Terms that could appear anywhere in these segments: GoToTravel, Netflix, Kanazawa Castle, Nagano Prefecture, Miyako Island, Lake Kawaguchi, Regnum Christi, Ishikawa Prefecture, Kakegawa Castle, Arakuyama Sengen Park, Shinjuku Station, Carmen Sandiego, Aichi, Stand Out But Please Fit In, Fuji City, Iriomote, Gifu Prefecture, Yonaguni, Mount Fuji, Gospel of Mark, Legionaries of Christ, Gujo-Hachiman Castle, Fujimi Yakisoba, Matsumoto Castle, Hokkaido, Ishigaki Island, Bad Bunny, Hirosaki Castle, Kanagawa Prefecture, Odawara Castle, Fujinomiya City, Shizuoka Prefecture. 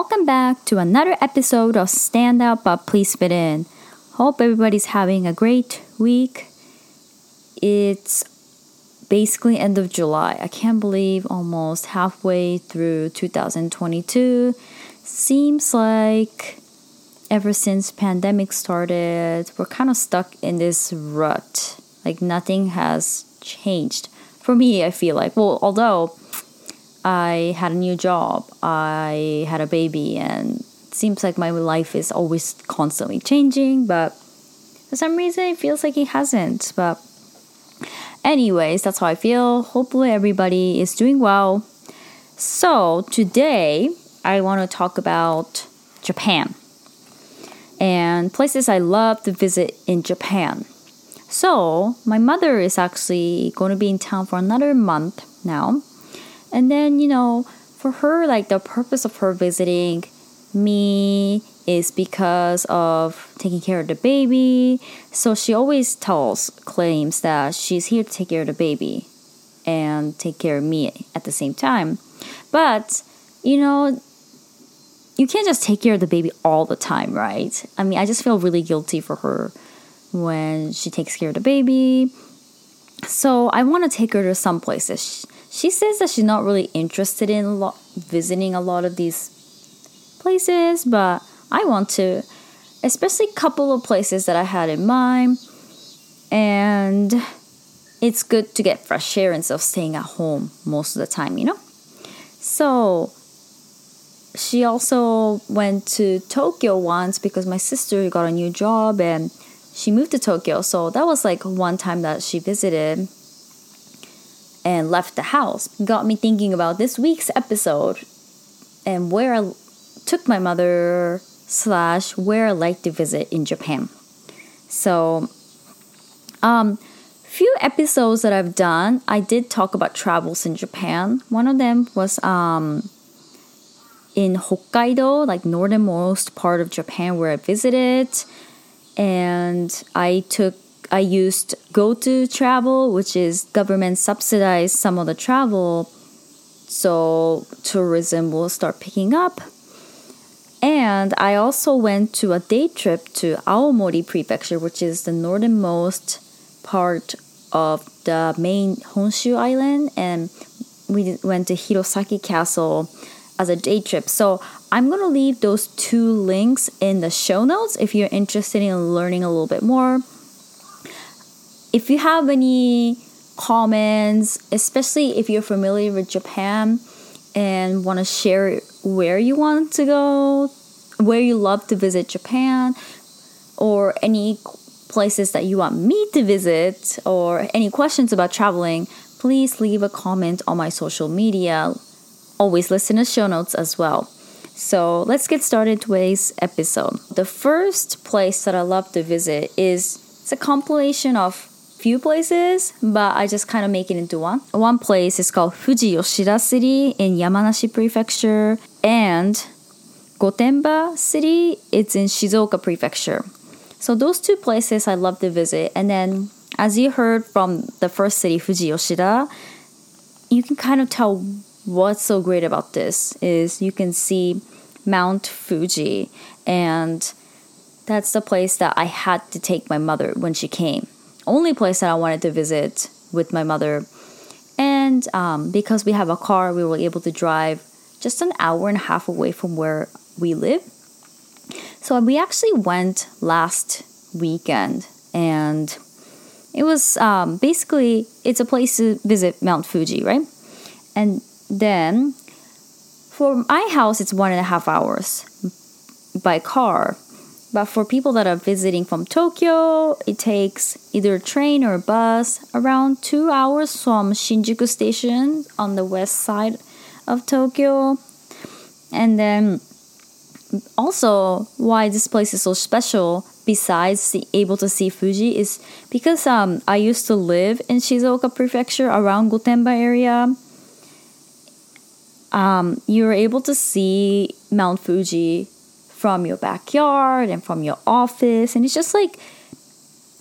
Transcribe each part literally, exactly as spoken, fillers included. welcome back to another episode of Stand Out But Please Fit In. Hope everybody's having a great week. It's basically end of July. I can't believe almost halfway through two thousand twenty-two. Seems like ever since pandemic started, we're kind of stuck in this rut. Like nothing has changed. For me, I feel like, well, although I had a new job, I had a baby, and it seems like my life is always constantly changing, but for some reason it feels like it hasn't. But anyways, that's how I feel. Hopefully everybody is doing well. So today I want to talk about Japan and places I love to visit in Japan. So my mother is actually going to be in town for another month now. And then, you know, for her, like, the purpose of her visiting me is because of taking care of the baby. So she always tells, claims that she's here to take care of the baby and take care of me at the same time. But, you know, you can't just take care of the baby all the time, right? I mean, I just feel really guilty for her when she takes care of the baby. So I want to take her to some places. She says that she's not really interested in lo- visiting a lot of these places, but I want to, especially a couple of places that I had in mind. And it's good to get fresh air instead of staying at home most of the time, you know? So she also went to Tokyo once because my sister got a new job and she moved to Tokyo. So that was like one time that she visited and left the house. Got me thinking about this week's episode and where I took my mother slash where I like to visit in Japan. So, um, few episodes that I've done, I did talk about travels in Japan. One of them was um, in Hokkaido, like northernmost part of Japan where I visited. And I took I used GoToTravel, which is government subsidized some of the travel, so tourism will start picking up. And I also went to a day trip to Aomori Prefecture, which is the northernmost part of the main Honshu Island, and we went to Hirosaki Castle as a day trip. So I'm going to leave those two links in the show notes if you're interested in learning a little bit more. If you have any comments, especially if you're familiar with Japan and want to share where you want to go, where you love to visit Japan, or any places that you want me to visit, or any questions about traveling, please leave a comment on my social media. Always listen to show notes as well. So let's get started today's episode. The first place that I love to visit is it's a compilation of few places, but I just kind of make it into one. One place is called Fujiyoshida City in Yamanashi Prefecture, and Gotemba City, it's in Shizuoka Prefecture. So those two places I love to visit. And then, as you heard from the first city, Fujiyoshida, you can kind of tell what's so great about this is you can see Mount Fuji, and that's the place that I had to take my mother when she came. Only place that I wanted to visit with my mother. And um, because we have a car, we were able to drive just an hour and a half away from where we live. So we actually went last weekend, and it was um, basically, it's a place to visit Mount Fuji, right? And then for my house, it's one and a half hours by car. But for people that are visiting from Tokyo, it takes either a train or a bus around two hours from Shinjuku Station on the west side of Tokyo. And then also why this place is so special besides being able to see Fuji is because um, I used to live in Shizuoka Prefecture around Gotemba area. Um, you're able to see Mount Fuji from your backyard and from your office, and it's just like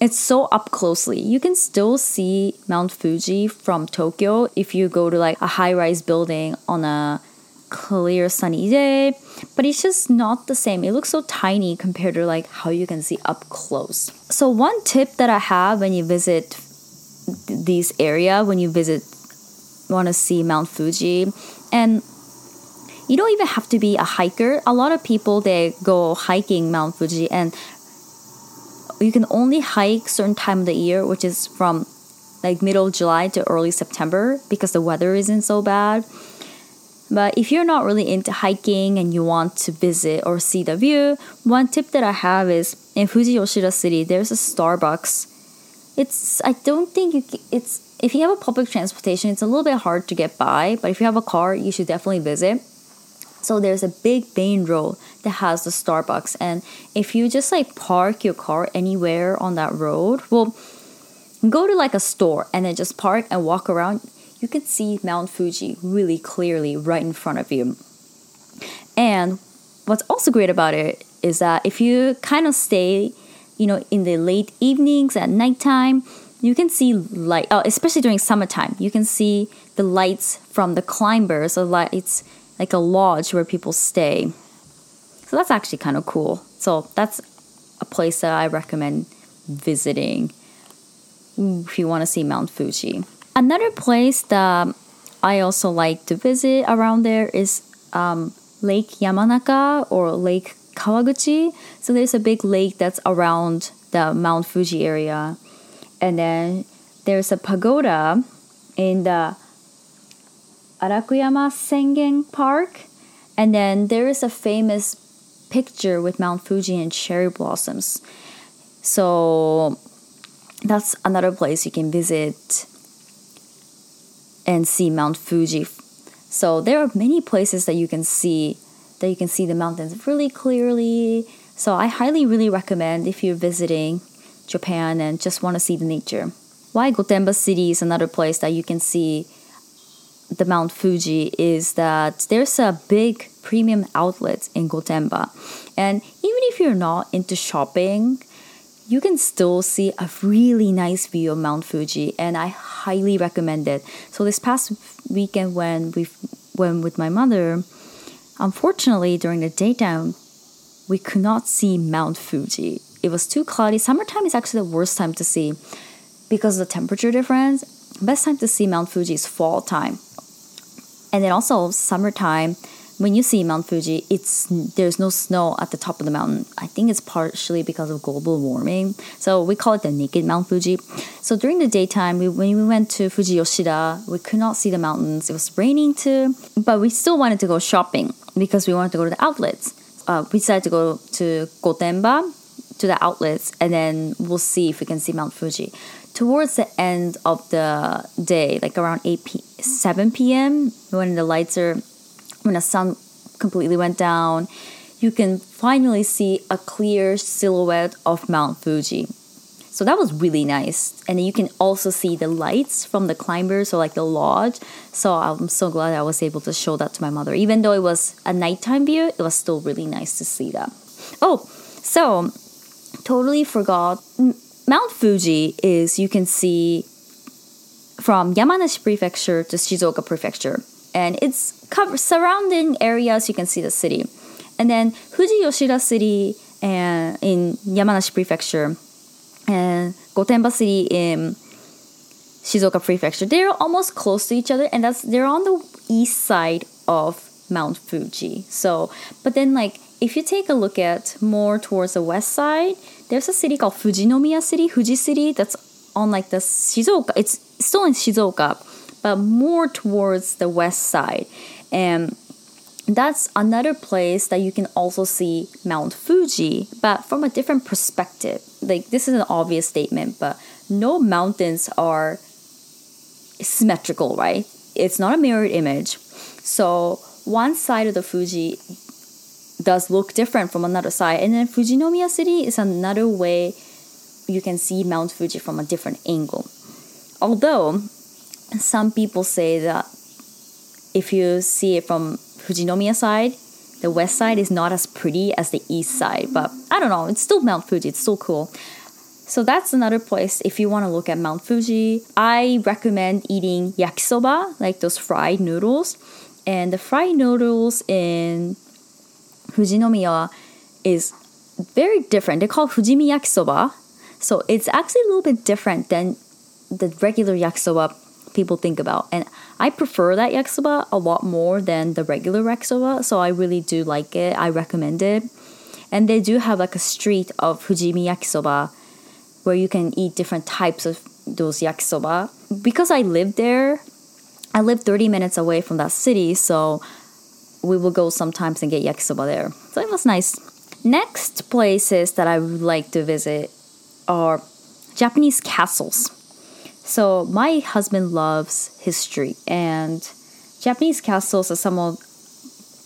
it's so up closely. You can still see Mount Fuji from Tokyo if you go to like a high-rise building on a clear sunny day, but it's just not the same. It looks so tiny compared to like how you can see up close. So one tip that I have when you visit these area, when you visit, want to see Mount Fuji, and you don't even have to be a hiker. A lot of people, they go hiking Mount Fuji, and you can only hike certain time of the year, which is from like middle of July to early September, because the weather isn't so bad. But if you're not really into hiking and you want to visit or see the view, one tip that I have is in Fujiyoshida City, there's a Starbucks. It's, I don't think you, it's, if you have a public transportation, it's a little bit hard to get by, but if you have a car, you should definitely visit. So there's a big main road that has the Starbucks, and if you just like park your car anywhere on that road, well, go to like a store and then just park and walk around, you can see Mount Fuji really clearly right in front of you. And what's also great about it is that if you kind of stay, you know, in the late evenings at nighttime, you can see light, oh, especially during summertime, you can see the lights from the climbers, or light, it's like a lodge where people stay. So that's actually kind of cool. So that's a place that I recommend visiting if you want to see Mount Fuji. Another place that I also like to visit around there is um, Lake Yamanaka or Lake Kawaguchi. So there's a big lake that's around the Mount Fuji area. And then there's a pagoda in the Arakuyama Sengen Park. And then there is a famous picture with Mount Fuji and cherry blossoms. So that's another place you can visit and see Mount Fuji. So there are many places that you can see, that you can see the mountains really clearly. So I highly really recommend if you're visiting Japan and just want to see the nature. Why Gotemba City is another place that you can see the Mount Fuji is that there's a big premium outlet in Gotemba, and even if you're not into shopping, you can still see a really nice view of Mount Fuji, and I highly recommend it. So this past weekend when we went with my mother, unfortunately during the daytime, we could not see Mount Fuji. It was too cloudy. Summertime is actually the worst time to see because of the temperature difference. Best time to see Mount Fuji is fall time. And then also summertime, when you see Mount Fuji, it's there's no snow at the top of the mountain. I think it's partially because of global warming. So we call it the naked Mount Fuji. So during the daytime, we, when we went to Fujiyoshida, we could not see the mountains. It was raining too, but we still wanted to go shopping because we wanted to go to the outlets. Uh, we decided to go to Gotemba, to the outlets, and then we'll see if we can see Mount Fuji. Towards the end of the day, like around eight p- seven p m, when the lights are when the sun completely went down, you can finally see a clear silhouette of Mount Fuji. So that was really nice. And then you can also see the lights from the climbers or like the lodge. So I'm so glad I was able to show that to my mother. Even though it was a nighttime view, it was still really nice to see that. Oh, so totally forgot. Mount Fuji is, you can see from Yamanashi Prefecture to Shizuoka Prefecture. And it's cover- surrounding areas, you can see the city. And then Fujiyoshida City and in Yamanashi Prefecture and Gotemba City in Shizuoka Prefecture, they're almost close to each other, and that's they're on the east side of Mount Fuji. So, but then like if you take a look at more towards the west side, there's a city called Fujinomiya City, Fuji City, that's on like the Shizuoka. It's still in Shizuoka, but more towards the west side. And that's another place that you can also see Mount Fuji, but from a different perspective. Like, this is an obvious statement, but no mountains are symmetrical, right? It's not a mirrored image. So one side of the Fuji does look different from another side. And then Fujinomiya City is another way you can see Mount Fuji from a different angle. Although some people say that if you see it from Fujinomiya side, the west side is not as pretty as the east side. But I don't know, it's still Mount Fuji, it's still cool. So that's another place if you want to look at Mount Fuji. I recommend eating yakisoba, like those fried noodles. And the fried noodles in Fujinomiya is very different. They're called Fujimi Yakisoba. So it's actually a little bit different than the regular yakisoba people think about. And I prefer that yakisoba a lot more than the regular yakisoba. So I really do like it. I recommend it. And they do have like a street of Fujimi Yakisoba where you can eat different types of those yakisoba. Because I lived there, I lived thirty minutes away from that city. So we will go sometimes and get yakisoba there. So it was nice. Next places that I would like to visit are Japanese castles. So my husband loves history, and Japanese castles are some of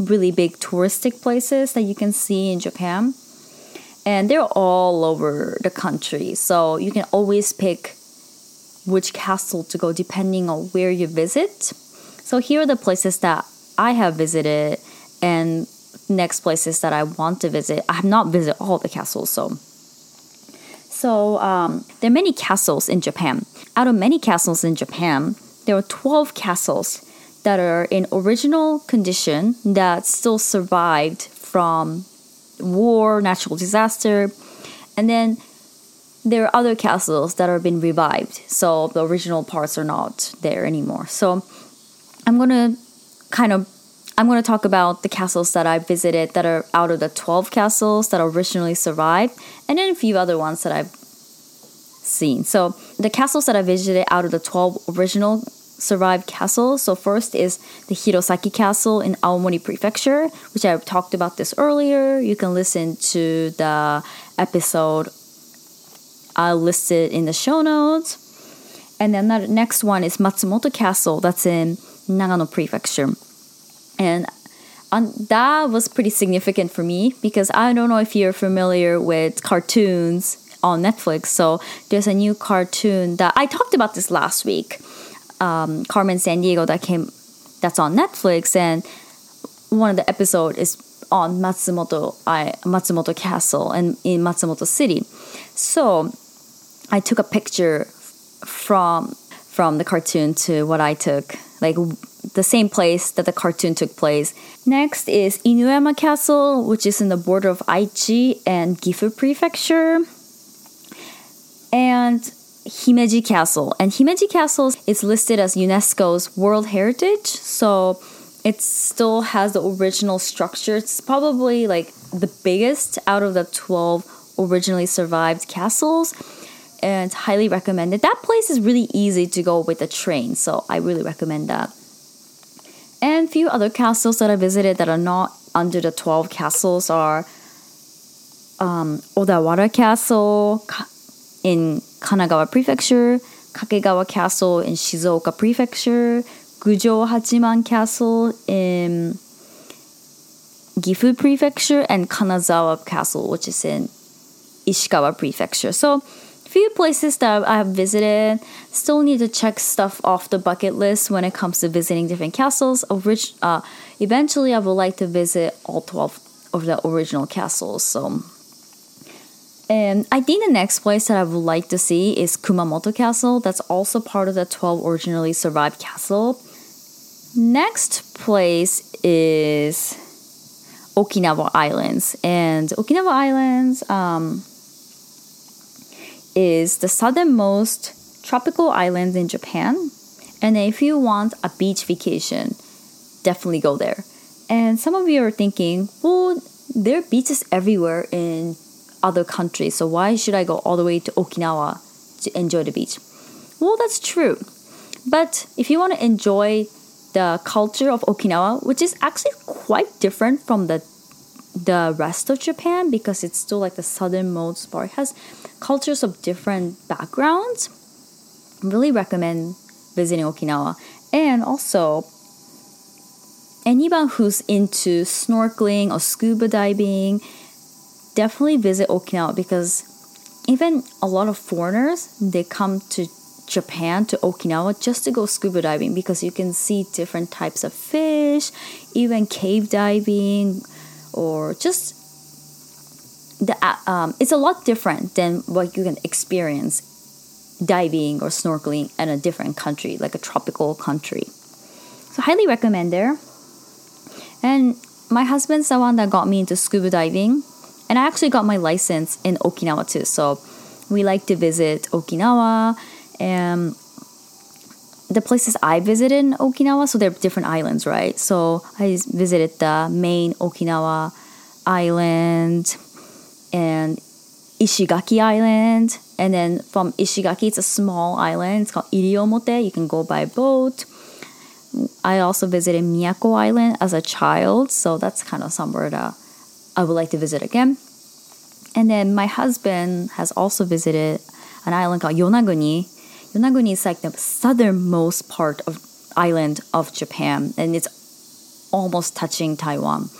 really big touristic places that you can see in Japan. And they're all over the country. So you can always pick which castle to go depending on where you visit. So here are the places that I have visited and next places that I want to visit. I have not visited all the castles, so... So um, there are many castles in Japan. Out of many castles in Japan, there are twelve castles that are in original condition that still survived from war, natural disaster. And then there are other castles that have been revived. So the original parts are not there anymore. So I'm going to kind of I'm going to talk about the castles that I visited that are out of the twelve castles that originally survived, and then a few other ones that I've seen. So the castles that I visited out of the twelve original survived castles. So first is the Hirosaki Castle in Aomori Prefecture, which I've talked about this earlier. You can listen to the episode I listed in the show notes. And then the next one is Matsumoto Castle, that's in Nagano Prefecture. And that was pretty significant for me because I don't know if you're familiar with cartoons on Netflix. So there's a new cartoon that I talked about this last week, um, Carmen Sandiego, that came that's on Netflix, and one of the episodes is on Matsumoto I, Matsumoto Castle and in Matsumoto City. So I took a picture from from the cartoon to what I took, like. The same place that the cartoon took place. Next is Inuyama Castle, which is in the border of Aichi and Gifu Prefecture. And Himeji Castle. And Himeji Castle is listed as UNESCO's World Heritage. So it still has the original structure. It's probably like the biggest out of the twelve originally survived castles. And highly recommended. That place is really easy to go with the train. So I really recommend that. And few other castles that I visited that are not under the twelve castles are um, Odawara Castle in Kanagawa Prefecture, Kakegawa Castle in Shizuoka Prefecture, Gujo-Hachiman Castle in Gifu Prefecture, and Kanazawa Castle, which is in Ishikawa Prefecture. So few places that I have visited. Still need to check stuff off the bucket list when it comes to visiting different castles, of which uh, eventually I would like to visit all twelve of the original castles. So, and I think the next place that I would like to see is Kumamoto Castle. That's also part of the twelve originally survived castle. Next place is Okinawa Islands, and Okinawa Islands um is the southernmost tropical island in Japan. And if you want a beach vacation, definitely go there. And some of you are thinking, well, there are beaches everywhere in other countries, so why should I go all the way to Okinawa to enjoy the beach? Well, that's true. But if you want to enjoy the culture of Okinawa, which is actually quite different from the the rest of Japan because it's still like the southernmost part, it has cultures of different backgrounds, really recommend visiting Okinawa. And also, anyone who's into snorkeling or scuba diving, definitely visit Okinawa, because even a lot of foreigners, they come to Japan, to Okinawa, just to go scuba diving because you can see different types of fish, even cave diving, or just the um, it's a lot different than what you can experience diving or snorkeling in a different country, like a tropical country. So highly recommend there. And my husband's the one that got me into scuba diving. And I actually got my license in Okinawa too. So we like to visit Okinawa and the places I visited in Okinawa. So they're different islands, right? So I visited the main Okinawa Island and Ishigaki Island. And then from Ishigaki, it's a small island. It's called Iriomote. You can go by boat. I also visited Miyako Island as a child. So that's kind of somewhere that I would like to visit again. And then my husband has also visited an island called Yonaguni. Yonaguni is like the southernmost part of island of Japan. And it's almost touching Taiwan.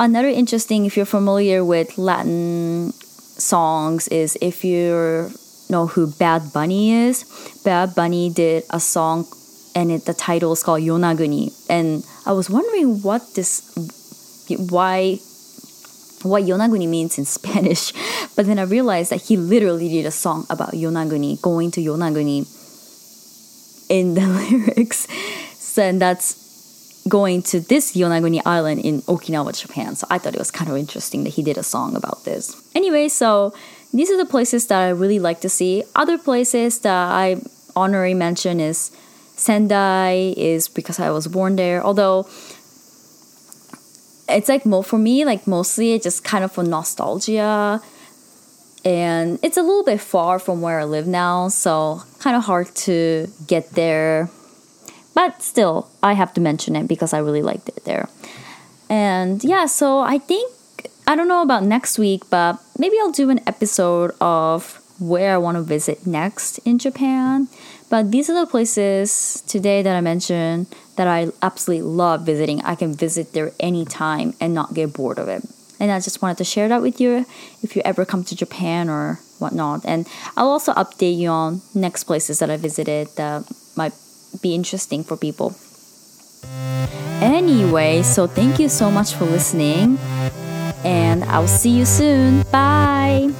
Another interesting, if you're familiar with Latin songs, is if you know who Bad Bunny is. Bad Bunny did a song and it, the title is called Yonaguni. And I was wondering what this, why, what Yonaguni means in Spanish. But then I realized that he literally did a song about Yonaguni, going to Yonaguni in the lyrics. So, and that's going to this Yonaguni Island in Okinawa, Japan. So I thought it was kind of interesting that he did a song about this. Anyway, so these are the places that I really like to see. Other places that I honorary mention is Sendai, is because I was born there. Although it's like more for me, like mostly it's just kind of for nostalgia. And it's a little bit far from where I live now, so kind of hard to get there. But still, I have to mention it because I really liked it there. And yeah, so I think, I don't know about next week, but maybe I'll do an episode of where I want to visit next in Japan. But these are the places today that I mentioned that I absolutely love visiting. I can visit there anytime and not get bored of it. And I just wanted to share that with you if you ever come to Japan or whatnot. And I'll also update you on next places that I visited that my be interesting for people. Anyway, so thank you so much for listening, and I'll see you soon. Bye.